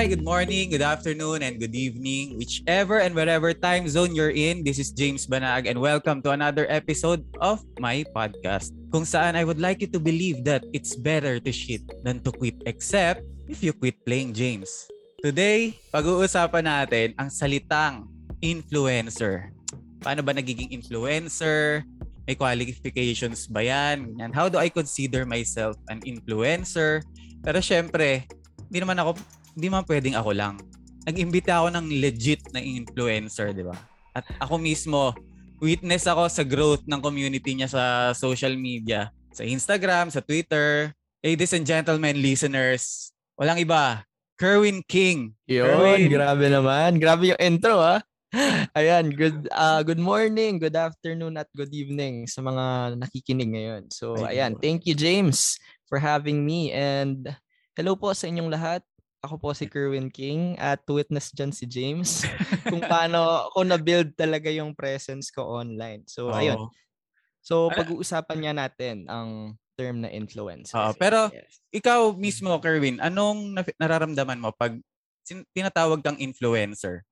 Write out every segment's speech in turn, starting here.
Hi, good morning, good afternoon, and good evening. Whichever and whatever time zone you're in, this is James Banag and welcome to another episode of my podcast kung saan I would like you to believe that it's better to shit than to quit except if you quit playing James. Today, pag-uusapan natin ang salitang influencer. Paano ba nagiging influencer? May qualifications ba yan? And how do I consider myself an influencer? Pero syempre, hindi naman pwedeng ako lang. Nag-imbita ako ng legit na influencer, di ba? At ako mismo, witness ako sa growth ng community niya sa social media. Sa Instagram, sa Twitter. Ladies and gentlemen, listeners, walang iba, Kerwin King. Yun, grabe naman. Grabe yung intro, ha? Ayan, good morning, good afternoon, at good evening sa mga nakikinig ngayon. So, ayan, thank you, James, for having me. And hello po sa inyong lahat. Ako po si Kerwin King at witness dyan si James kung paano ako na-build talaga yung presence ko online. So, ayun. So, pag-uusapan niya natin ang term na influencer. Pero, yes. Ikaw mismo, Kerwin, anong nararamdaman mo pag tinatawag kang influencer?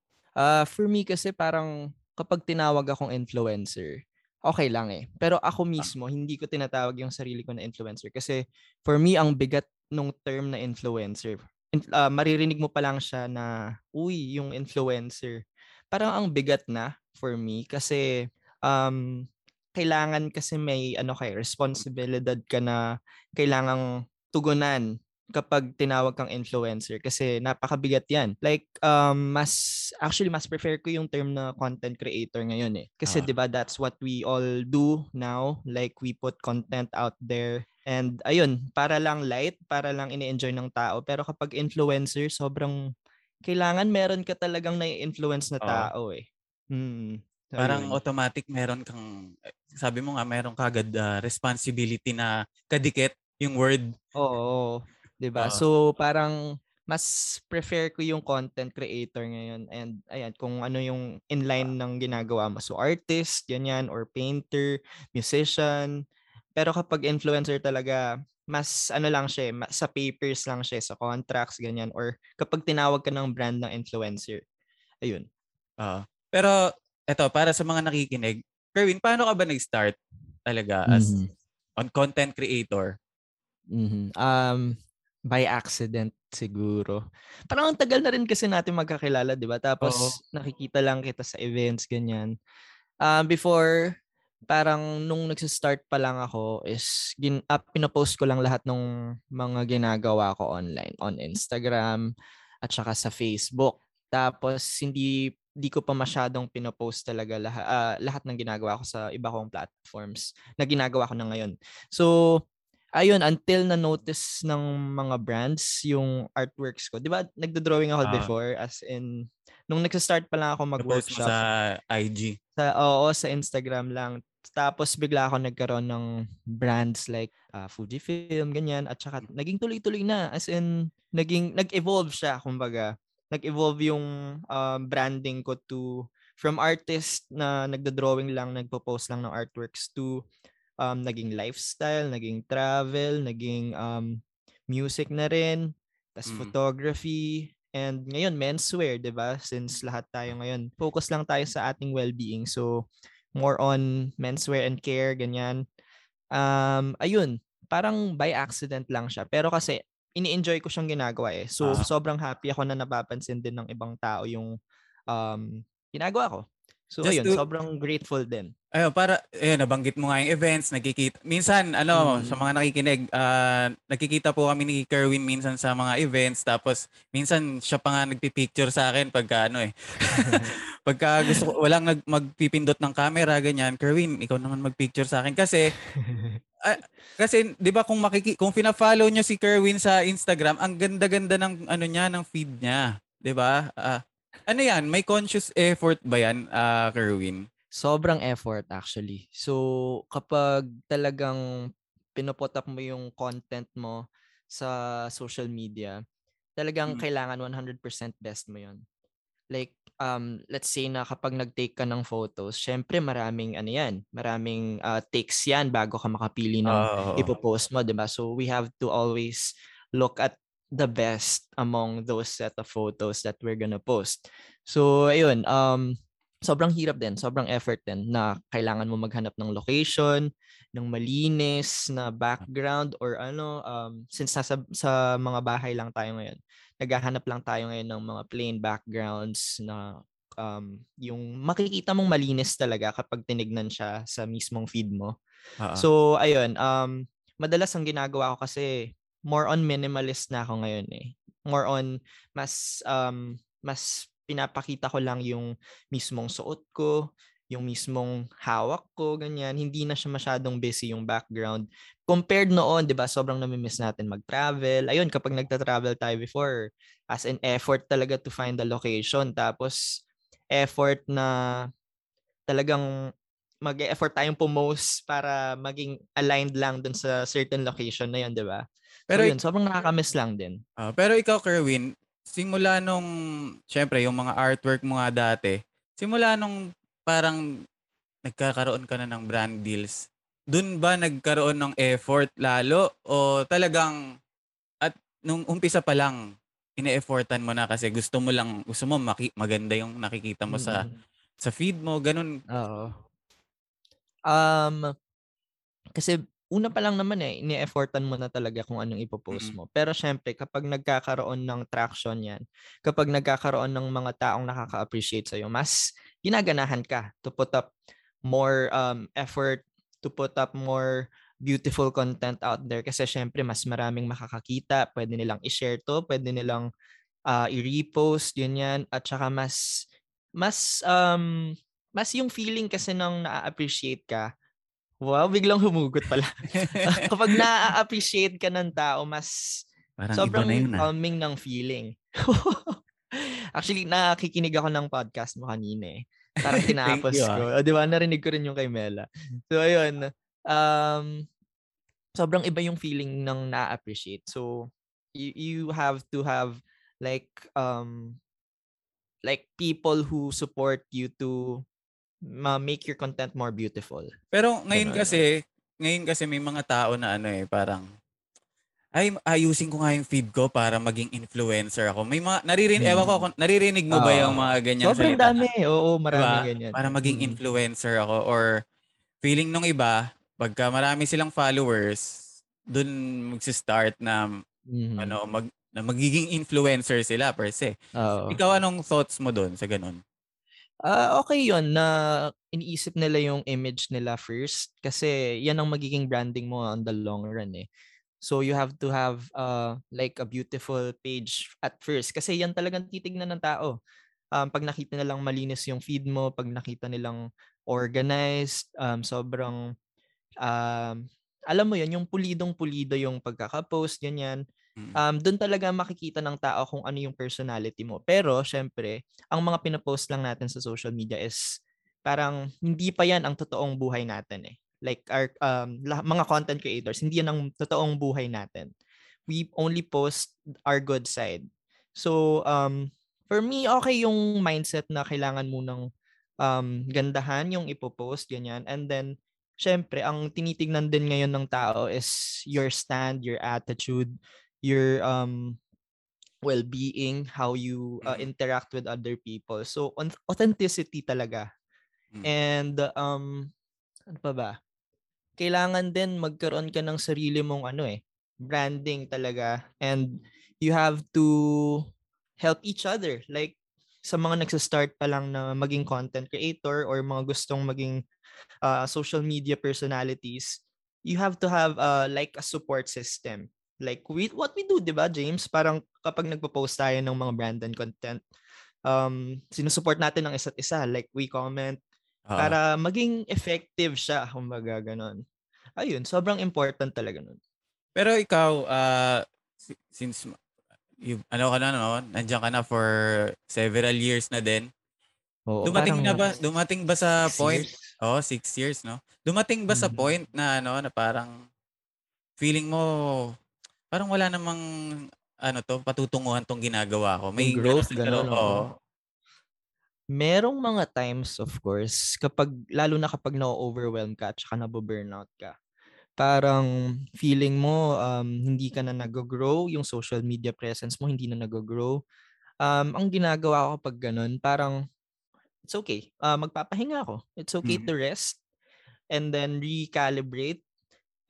For me kasi parang kapag tinawag akong influencer, okay lang eh. Pero ako mismo, hindi ko tinatawag yung sarili ko na influencer kasi for me, ang bigat nung term na influencer. Maririnig mo pa lang siya na uy, yung influencer. Parang ang bigat na for me kasi kailangan kasi may responsibilidad ka na kailangang tugunan kapag tinawag kang influencer kasi napakabigat yan. Like mas prefer ko yung term na content creator ngayon eh. Kasi 'di ba that's what we all do now, like we put content out there. And ayun, para lang light, para lang ini-enjoy ng tao. Pero kapag influencer, sobrang kailangan meron ka talagang nai-influence na tao eh. So, parang automatic meron kang, sabi mo nga, meron ka agad responsibility na kadikit yung word. Oo, diba? So parang mas prefer ko yung content creator ngayon. And ayan, kung ano yung inline ng ginagawa mo. So artist, ganyan, or painter, musician. Pero kapag influencer talaga, mas sa papers lang siya, sa contracts, ganyan. Or kapag tinawag ka ng brand ng influencer. Ayun. Pero, eto, para sa mga nakikinig, Kerwin, paano ka ba nag-start talaga as on content creator? By accident siguro. Parang ang tagal na rin kasi natin magkakilala, di ba? Tapos nakikita lang kita sa events, ganyan. Before, parang nung nagsistart pa lang ako is pinapost ko lang lahat ng mga ginagawa ko online on Instagram at saka sa Facebook. Tapos hindi ko pa masyadong pinapost talaga lahat ng ginagawa ko sa iba kong platforms na ginagawa ko na ngayon. So ayun, until na notice ng mga brands yung artworks ko. 'Di ba? Nagdo-drawing ako before, as in nung nagsistart pa lang ako mag-workshop sa IG. Sa Instagram lang. Tapos bigla ako nagkaroon ng brands like Fujifilm, ganyan. At saka naging tuloy-tuloy na. As in, nag-evolve siya, kumbaga. Nag-evolve yung branding ko from artist na nagda-drawing lang, nagpo-post lang ng artworks to naging lifestyle, naging travel, naging music na rin, tas photography. And ngayon, menswear, di ba? Since lahat tayo ngayon, focus lang tayo sa ating well-being. So, more on menswear and care, ganyan. Ayun, parang by accident lang siya. Pero kasi, ini-enjoy ko siyang ginagawa eh. So, sobrang happy ako na napapansin din ng ibang tao yung ginagawa ko. So, sobrang grateful din. Ayun, nabanggit mo nga yung events, nagkikita. Minsan, sa mga nakikinig, nakikita po kami ni Kerwin minsan sa mga events. Tapos, minsan, siya pa nga nagpipicture sa akin pagka pagka gusto ko, walang magpipindot ng camera, ganyan. Kerwin, ikaw naman magpicture sa akin. Kasi, kasi 'di ba kung fina-follow niyo si Kerwin sa Instagram, ang ganda-ganda ng ng feed niya, 'di ba? May conscious effort ba yan, Kerwin? Sobrang effort actually. So, kapag talagang pinuputap mo yung content mo sa social media, talagang kailangan 100% best mo yun. Like, let's say na kapag nag-take ka ng photos, syempre maraming takes yan bago ka makapili ng ipopost mo, diba? So, we have to always look at the best among those set of photos that we're gonna post. So ayun, sobrang hirap din, sobrang effort din na kailangan mo maghanap ng location, ng malinis na background or ano, since nasa sa mga bahay lang tayo ngayon, naghahanap lang tayo ngayon ng mga plain backgrounds na yung makikita mong malinis talaga kapag tinignan siya sa mismong feed mo. Uh-huh. So ayun, madalas ang ginagawa ko kasi more on minimalist na ako ngayon eh. More on mas pinapakita ko lang yung mismong suot ko, yung mismong hawak ko, ganyan. Hindi na siya masyadong busy yung background. Compared noon, 'di ba, sobrang nami-miss natin mag-travel. Ayun, kapag nagta-travel tayo before, as an effort talaga to find the location, tapos effort na talagang mag-effort tayong pumost para maging aligned lang dun sa certain location na yun, di ba? Pero so yun, sobrang nakakamiss lang din. Pero ikaw, Kerwin, simula nung, syempre, yung mga artwork mo nga dati, simula nung parang nagkakaroon ka na ng brand deals, dun ba nagkaroon ng effort lalo? O talagang, at nung umpisa pa lang, ine-effortan mo na kasi gusto mo lang, gusto mo maganda yung nakikita mo sa feed mo, ganun? Oo. Kasi una pa lang naman eh, ini-effortan mo na talaga kung anong ipopost mo. Pero syempre, kapag nagkakaroon ng traction yan, kapag nagkakaroon ng mga taong nakaka-appreciate sa'yo, mas ginaganahan ka to put up more effort, to put up more beautiful content out there. Kasi syempre, mas maraming makakakita. Pwede nilang i-share to, pwede nilang i-repost, yun yan. At saka mas yung feeling kasi nang na-appreciate ka, wow, biglang humugot pala. Kapag na-appreciate ka ng tao, mas parang sobrang calming ng feeling. Actually, nakikinig ako ng podcast mo kanina eh. Parang tinapos ko. O, diba? Narinig ko rin yung kay Mela. So, ayun. Sobrang iba yung feeling ng na-appreciate. So, you have to have like people who support you to make your content more beautiful. Pero ngayon kasi may mga tao na ano eh, parang ay ayusin ko nga yung feed ko para maging influencer ako. May mga naririnig mo ba yung mga ganyan? Sobrang dami. Oo, marami ganyan. Para maging influencer ako, or feeling nung iba, pagka marami silang followers, dun magsi-start na na magiging influencer sila per se. Ikaw, anong thoughts mo dun sa ganun? Okay yun, na iniisip nila yung image nila first kasi yan ang magiging branding mo on the long run eh. So you have to have like a beautiful page at first kasi yan talagang titignan ng tao. Pag nakita nilang malinis yung feed mo, pag nakita nilang organized, sobrang alam mo yun, yung pulidong-pulido yung pagkakapost, ganyan. Doon talaga makikita ng tao kung ano yung personality mo. Pero syempre, ang mga pinapost lang natin sa social media is parang hindi pa yan ang totoong buhay natin eh. Like our mga content creators, hindi yan ang totoong buhay natin. We only post our good side. So for me, okay yung mindset na kailangan munang gandahan yung ipopost, ganyan. And then syempre, ang tinitignan din ngayon ng tao is your stand, your attitude, your well-being, how you interact with other people. So authenticity talaga. And ano pa ba? Kailangan din magkaroon ka ng sarili mong ano eh, branding talaga, and you have to help each other. Like sa mga nagsa-start pa lang na maging content creator or mga gustong maging social media personalities, you have to have like a support system. Like what we do, 'di ba, James? Parang kapag nagpo-post tayo ng mga brand and content, sinusupport natin ang isa't isa, like we comment para maging effective siya, kumbaga ganun. Ayun, sobrang important talaga nun. Pero ikaw, since you nandiyan ka na for several years na din. Oo, dumating ba sa point? Oh, 6 years, no? Dumating ba sa point na na parang feeling mo parang wala namang patutunguhan tong ginagawa ko. May growth ganun. Merong mga times, of course, kapag lalo na kapag na-overwhelm ka at saka na-burnout ka. parang feeling mo hindi ka na nag-grow, yung social media presence mo hindi na nag-grow. Ang ginagawa ko pag ganun, parang it's okay. Magpapahinga ako. It's okay to rest and then recalibrate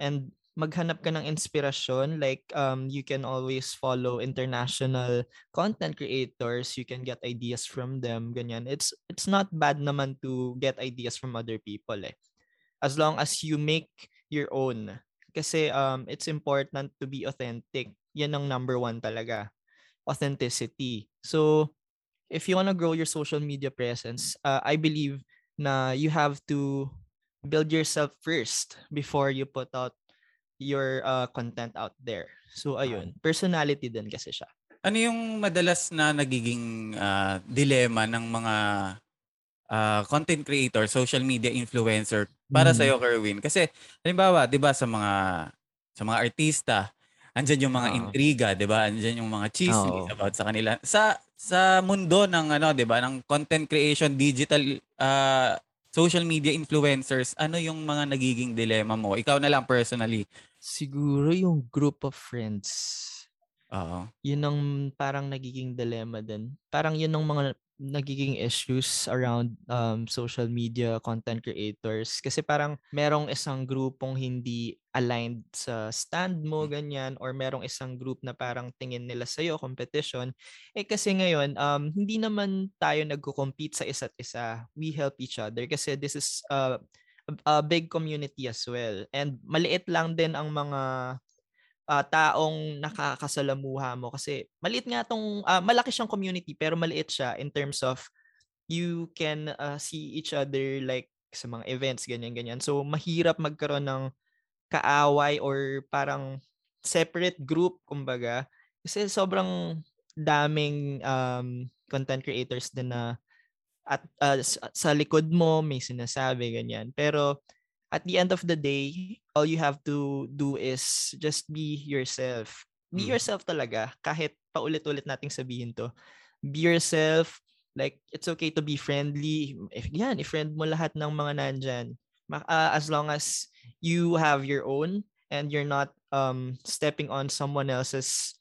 and maghanap ka ng inspirasyon. Like you can always follow international content creators. You can get ideas from them. Ganyan. It's not bad naman to get ideas from other people eh. As long as you make your own. Kasi it's important to be authentic. Yan ang number one talaga. Authenticity. So, if you want to grow your social media presence, I believe na you have to build yourself first before you put out your content out there. So, ayun. Personality din kasi siya. Ano yung madalas na nagiging dilemma ng mga content creator, social media influencer para sa iyo, Kerwin? Kasi halimbawa, 'di ba sa mga artista, andiyan yung mga intriga, 'di ba? Andiyan yung mga chismis about sa kanila. Sa mundo ng ano, 'di ba, ng content creation, digital social media influencers, ano yung mga nagiging dilemma mo? Ikaw na lang personally. Siguro yung group of friends. Oo. Yun ang parang nagiging dilemma din. Parang yun ang mga nagiging issues around social media content creators kasi parang merong isang grupong hindi aligned sa stand mo ganyan, or merong isang group na parang tingin nila sa'yo competition eh, kasi ngayon hindi naman tayo nagko-compete sa isa't isa, we help each other kasi this is a big community as well, and maliit lang din ang mga taong nakakasalamuha mo kasi maliit nga tong malaki siyang community pero maliit siya in terms of you can see each other like sa mga events ganyan-ganyan. So mahirap magkaroon ng kaaway or parang separate group kumbaga kasi sobrang daming content creators din na at sa likod mo may sinasabi ganyan, pero at the end of the day, all you have to do is just be yourself. Be yourself talaga. Kahit paulit-ulit nating sabihin to. Be yourself. Like, it's okay to be friendly. I-friend mo lahat ng mga nandyan. As long as you have your own and you're not stepping on someone else's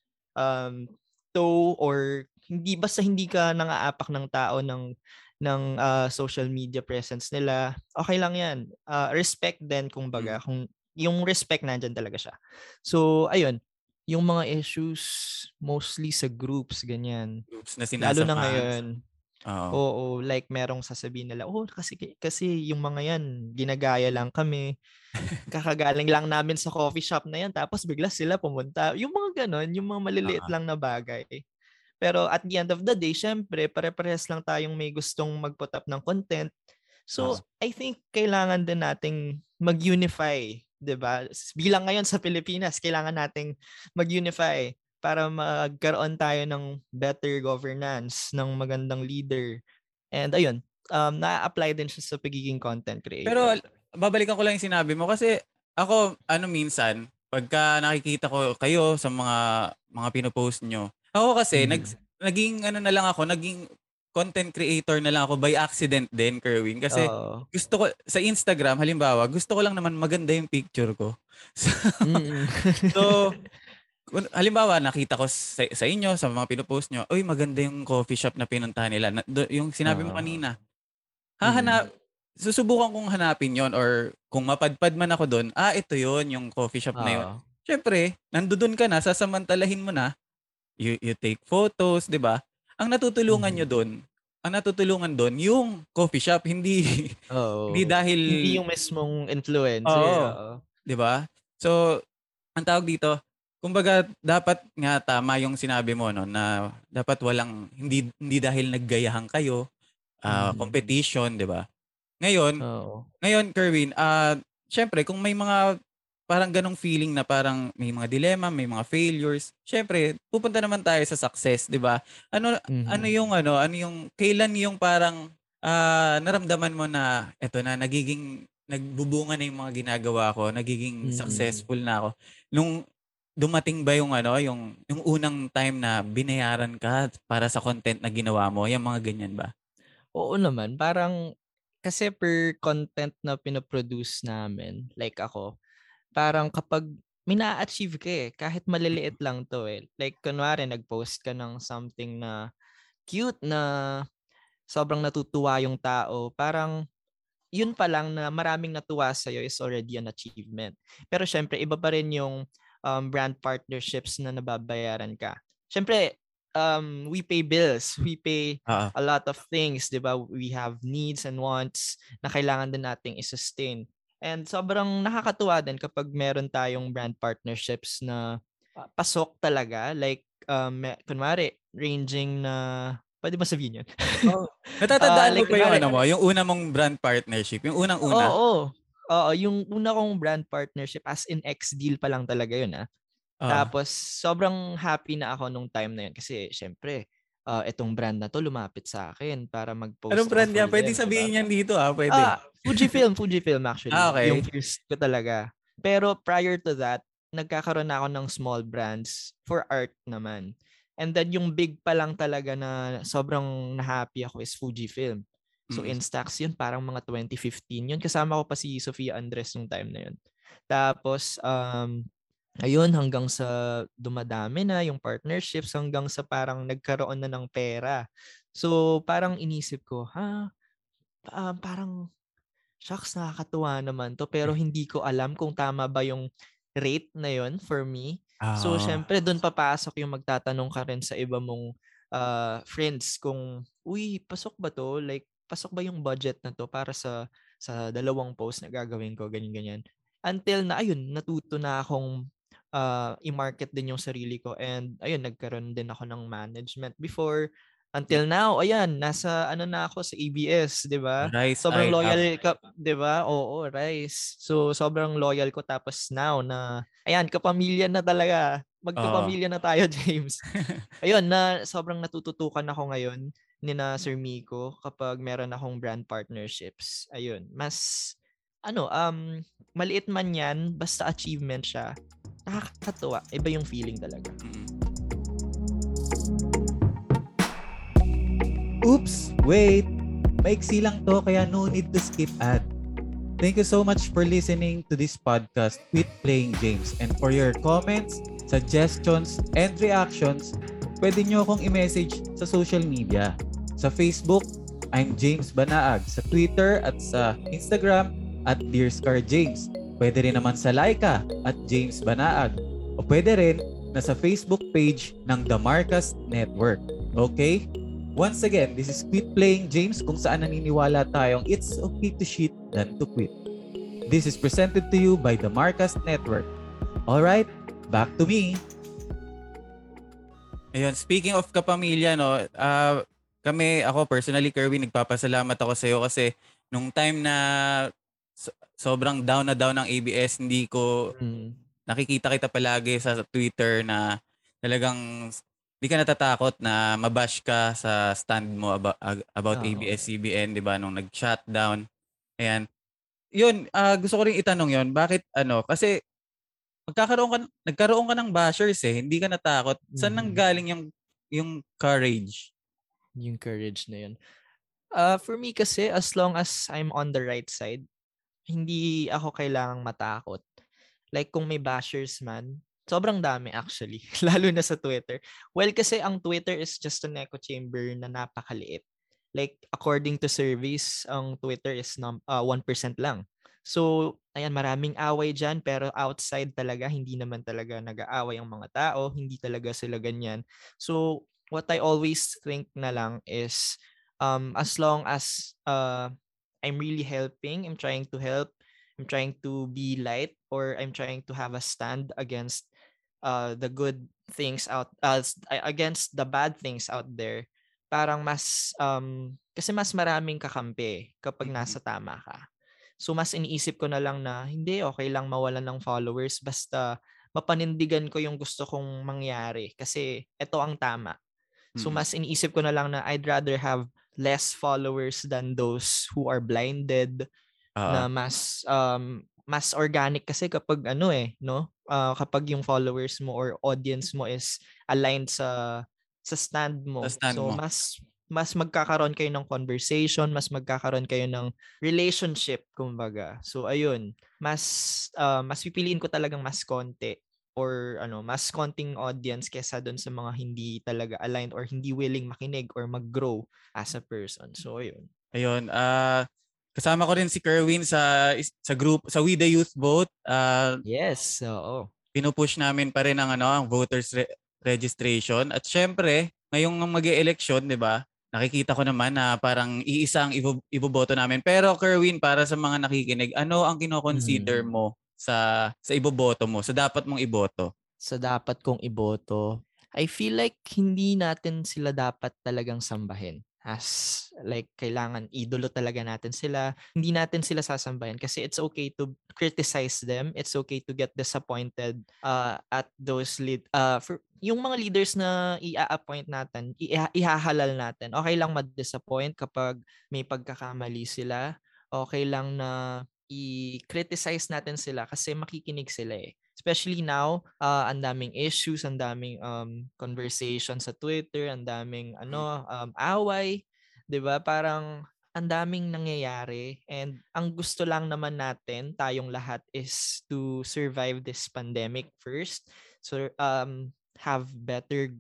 toe, or hindi ka nang-aapak ng tao ng social media presence nila, okay lang yan. Respect din kumbaga, kung yung respect nandyan talaga siya. So, ayun, yung mga issues mostly sa groups, ganyan. Groups na sinasabi. Lalo na ngayon. Oo, like merong sasabihin nila, kasi yung mga yan, ginagaya lang kami. Kakagaling lang namin sa coffee shop na yan, tapos bigla sila pumunta. Yung mga ganon, yung mga maliliit lang na bagay. Pero at the end of the day, syempre, pare-parehas lang tayong may gustong mag-put up ng content. So, I think kailangan din nating mag-unify, 'di ba? Bilang ngayon sa Pilipinas, kailangan nating mag-unify para magkaroon tayo ng better governance, ng magandang leader. And ayun, na-apply din siya sa pagiging content creator. Pero babalikan ko lang yung sinabi mo kasi ako, minsan, pagka nakikita ko kayo sa mga pinopost nyo, ako kasi naging content creator na lang ako by accident din, Kerwin, kasi gusto ko sa Instagram halimbawa, gusto ko lang naman maganda yung picture ko. So halimbawa nakita ko sa inyo sa mga pinopost nyo, oy maganda yung coffee shop na pinuntahan nila, yung sinabi mo kanina. Susubukan kong hanapin yon, or kung mapadpad man ako doon, ito yon yung coffee shop na yon. Syempre, nandoon ka na, sasamantalahin mo na. You take photos, 'di ba? Ang natutulungan niyo doon, yung coffee shop, hindi yung mismong influencer, 'di ba? So, ang tawag dito, kumbaga dapat nga tama yung sinabi mo, no, na dapat hindi dahil naggayahan kayo, competition, 'di ba? Ngayon Kerwin, syempre kung may mga parang ganong feeling na parang may mga dilemma, may mga failures. Syempre, pupunta naman tayo sa success, 'di ba? Ano yung kailan yung parang naramdaman mo na eto na, nagiging nagbubunga na yung mga ginagawa ko, nagiging successful na ako. Nung dumating ba yung unang time na binayaran ka para sa content na ginawa mo, yung mga ganyan ba? Oo naman, parang kasi per content na pinoproduce namin, like ako, parang kapag may na-achieve ka eh, kahit maliliit lang to eh. Like kunwari nag-post ka ng something na cute na sobrang natutuwa yung tao, parang yun pa lang na maraming natuwa sa'yo is already an achievement. Pero syempre, iba pa rin yung brand partnerships na nababayaran ka. Syempre, we pay bills. We pay a lot of things, di ba? We have needs and wants na kailangan din nating i-sustain. And sobrang nakakatuwa din kapag meron tayong brand partnerships na pasok talaga. Like, kunwari, ranging na... Pwede ba sabihin yun? Oh, natatandaan mo ba yung ano mo? Yung una mong brand partnership? Yung unang-una? Oo, yung una kong brand partnership as in ex-deal pa lang talaga yun. Tapos, sobrang happy na ako nung time na yun. Kasi, syempre, itong brand na to lumapit sa akin para mag-post. Anong brand niya? Pwede sabihin yan dito pwede. Fujifilm actually. Okay. Yung first ko talaga. Pero prior to that, nagkakaroon na ako ng small brands for art naman. And then yung big pa lang talaga na sobrang na-happy ako is Fujifilm. So Instax yun, parang mga 2015 yun. Kasama ko pa si Sofia Andres yung time na yun. Tapos, ayun, hanggang sa dumadami na yung partnerships, hanggang sa parang nagkaroon na ng pera. So parang inisip ko, parang shucks, nakakatuwa naman to. Pero hindi ko alam kung tama ba yung rate na yun for me. So, syempre, doon papasok yung magtatanong ka rin sa iba mong friends kung, uy, pasok ba to? Like, pasok ba yung budget na to para sa dalawang post na gagawin ko? Ganyan-ganyan. Until na, ayun, natuto na akong i-market din yung sarili ko. And, ayun, nagkaroon din ako ng management before. Until now, ayan, nasa, na ako sa ABS, di ba? Sobrang loyal ka, di ba? Oo, Rise. So, sobrang loyal ko. Tapos now na, ayan, kapamilya na talaga. Magkapamilya na tayo, James. Ayun, na sobrang natututukan ako ngayon ni na Sir Miko kapag meron akong brand partnerships. Ayun, mas, maliit man yan, basta achievement siya. Nakakatawa. Iba yung feeling talaga. Oops, wait. Maiksi lang to kaya no need to skip ad. Thank you so much for listening to this podcast with Playing James, and for your comments, suggestions, and reactions, pwede nyo akong i-message sa social media. Sa Facebook, I'm James Banag. Sa Twitter at sa Instagram @DearScarJames. Pwede rin naman sa Laika @JamesBanag. O pwede rin na sa Facebook page ng The Marcast Network. Okay? Once again, this is Quit Playing James, kung saan naniniwala tayong it's okay to shit than to quit. This is presented to you by The Marcast Network. Alright, back to me. Ayun, speaking of kapamilya, ako personally, Kerwin, nagpapasalamat ako sa iyo kasi nung time na sobrang down na down ng ABS, hindi ko nakikita kita palagi sa Twitter na talagang... Hindi ka natatakot na mabash ka sa stand mo about ABS-CBN, di ba? Nung nag-shutdown. Ayan. Yun, gusto ko rin itanong yun. Bakit ano? Kasi nagkaroon ka ng bashers eh. Hindi ka natakot. Saan nanggaling yung courage? Yung courage na yun. For me kasi, as long as I'm on the right side, hindi ako kailangang matakot. Like kung may bashers man, sobrang dami actually, lalo na sa Twitter. Well, kasi ang Twitter is just an echo chamber na napakaliit. Like, according to surveys, ang Twitter is 1% lang. So, ayan, maraming away dyan, pero outside talaga, hindi naman talaga nag-aaway ang mga tao, hindi talaga sila ganyan. So, what I always think na lang is, as long as I'm really helping, I'm trying to help, I'm trying to be light, or I'm trying to have a stand against the good things out against the bad things out there, parang mas kasi mas maraming kakampi kapag nasa tama ka. So mas iniisip ko na lang na hindi, okay lang mawalan ng followers basta mapanindigan ko yung gusto kong mangyari kasi ito ang tama. So mas iniisip ko na lang na I'd rather have less followers than those who are blinded na mas mas organic kasi kapag kapag yung followers mo or audience mo is aligned sa stand mo. Mas mas magkakaroon kayo ng conversation, mas magkakaroon kayo ng relationship, kumbaga. So, ayun, mas pipiliin ko talagang mas konti or ano, mas konting audience kesa doon sa mga hindi talaga aligned or hindi willing makinig or mag-grow as a person. So, ayun. Ayun, kasama ko rin si Kerwin sa group, sa We the Youth Vote. Yes, oo. Pinupush namin pa rin ang voters registration. At syempre, ngayong mag-e-election, di ba, nakikita ko naman na parang iisang iboboto namin. Pero Kerwin, para sa mga nakikinig, ano ang kinoconsider mo sa iboboto mo, sa dapat mong iboto? Sa dapat kong iboto, I feel like hindi natin sila dapat talagang sambahin. As like kailangan idolo talaga natin sila. Hindi natin sila sasambahin kasi it's okay to criticize them. It's okay to get disappointed at those for yung mga leaders na i-appoint natin, ihahalal natin. Okay lang ma-disappoint kapag may pagkakamali sila. Okay lang na i-criticize natin sila kasi makikinig sila eh. Especially now, ang daming issues, ang daming conversation sa Twitter, ang daming away, 'di ba? Parang ang daming nangyayari and ang gusto lang naman natin, tayong lahat is to survive this pandemic first. So have better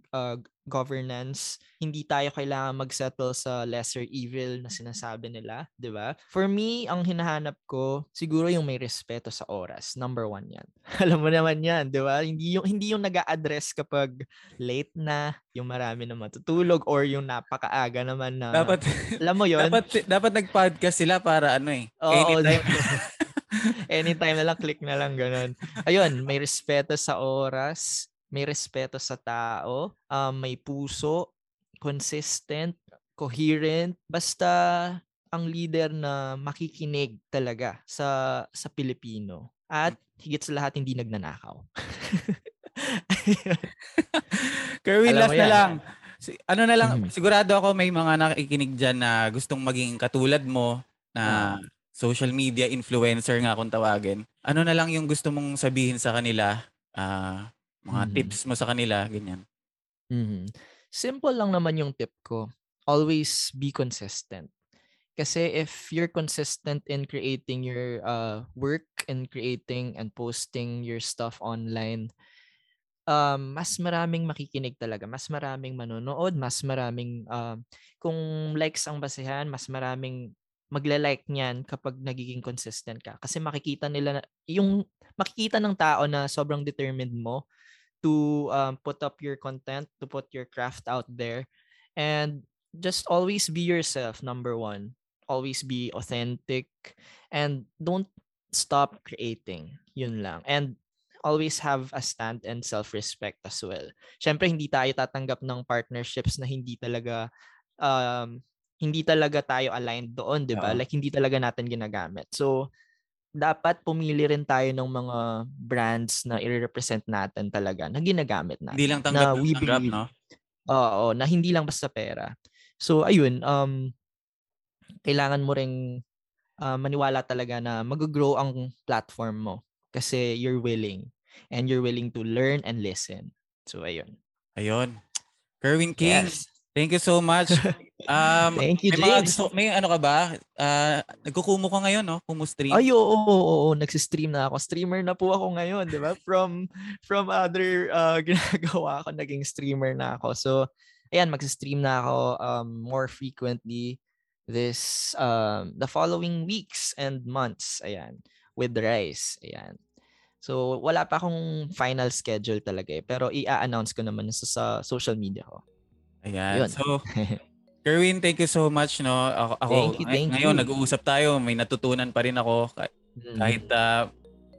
governance. Hindi tayo kailangan magsettle sa lesser evil na sinasabi nila, 'di ba? For me, ang hinahanap ko siguro yung may respeto sa oras. Number one 'yan. Alam mo naman 'yan, 'di ba? Hindi yung nag-a-address kapag late na, yung marami na matutulog or yung napakaaga naman na. Dapat alam mo 'yon. Dapat nag-podcast sila para anytime. Anytime na lang, click na lang ganun. Ayun, may respeto sa oras. May respeto sa tao, may puso, consistent, coherent, basta ang leader na makikinig talaga sa Pilipino. At higit sa lahat, hindi nagnanakaw. Kerwin, last na lang. Ano na lang, sigurado ako may mga nakikinig dyan na gustong maging katulad mo na social media influencer nga kung tawagin. Ano na lang yung gusto mong sabihin sa kanila? Mga tips mo sa kanila, ganyan. Mm-hmm. Simple lang naman yung tip ko. Always be consistent. Kasi if you're consistent in creating your work and creating and posting your stuff online, mas maraming makikinig talaga. Mas maraming manonood. Mas maraming, kung likes ang basehan, mas maraming magla-like niyan kapag nagiging consistent ka. Kasi makikita nila, yung makikita ng tao na sobrang determined mo to put up your content, to put your craft out there. And just always be yourself, number one. Always be authentic. And don't stop creating. Yun lang. And always have a stand and self-respect as well. Siyempre, hindi tayo tatanggap ng partnerships na hindi talaga... hindi talaga tayo aligned doon, di ba? Like, hindi talaga natin ginagamit. So, dapat pumili rin tayo ng mga brands na i-represent natin talaga, na ginagamit natin. Hindi lang tanggap, no? Oo, na hindi lang basta pera. So, ayun, kailangan mo ring maniwala talaga na mag-grow ang platform mo kasi you're willing. And you're willing to learn and listen. So, ayun. Ayun. Kerwin King. Yes. Thank you so much. Thank you, James. May ano ka ba? Nagkukumo ka ngayon, no? Kumu-stream. Ay, oo. Nagsistream na ako. Streamer na po ako ngayon, di ba? From other ginagawa ko, naging streamer na ako. So, ayan, mag-stream na ako more frequently this, the following weeks and months, ayan, with Rise, ayan. So, wala pa akong final schedule talaga eh. Pero i-announce ko naman sa social media ko. Ayan. Yun. So, Kerwin, thank you so much. No? Ako, thank you. Nag-uusap tayo. May natutunan pa rin ako. Kahit,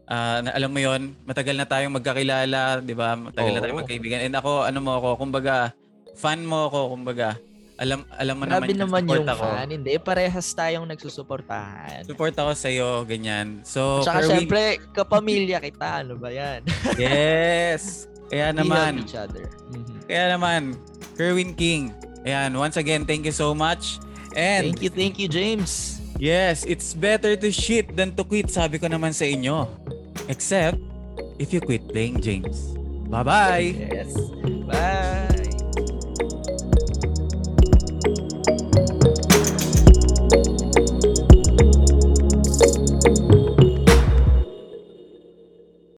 alam mo yon, matagal na tayong magkakilala. Di ba? Matagal na tayong magkaibigan. And ako, ano mo ako, kumbaga, fan mo ako, kumbaga. Alam mo naman yung support ako. Fan. Hindi, parehas tayong nagsusuportahan. Support ako sa'yo, ganyan. So, saka Kerwin, syempre, kapamilya kita. Ano ba yan? Yes! Kaya naman. Kerwin King. Ayan, once again, thank you so much. And thank you, James. Yes, it's better to shit than to quit, sabi ko naman sa inyo. Except if you quit playing James. Bye-bye. Yes. Bye.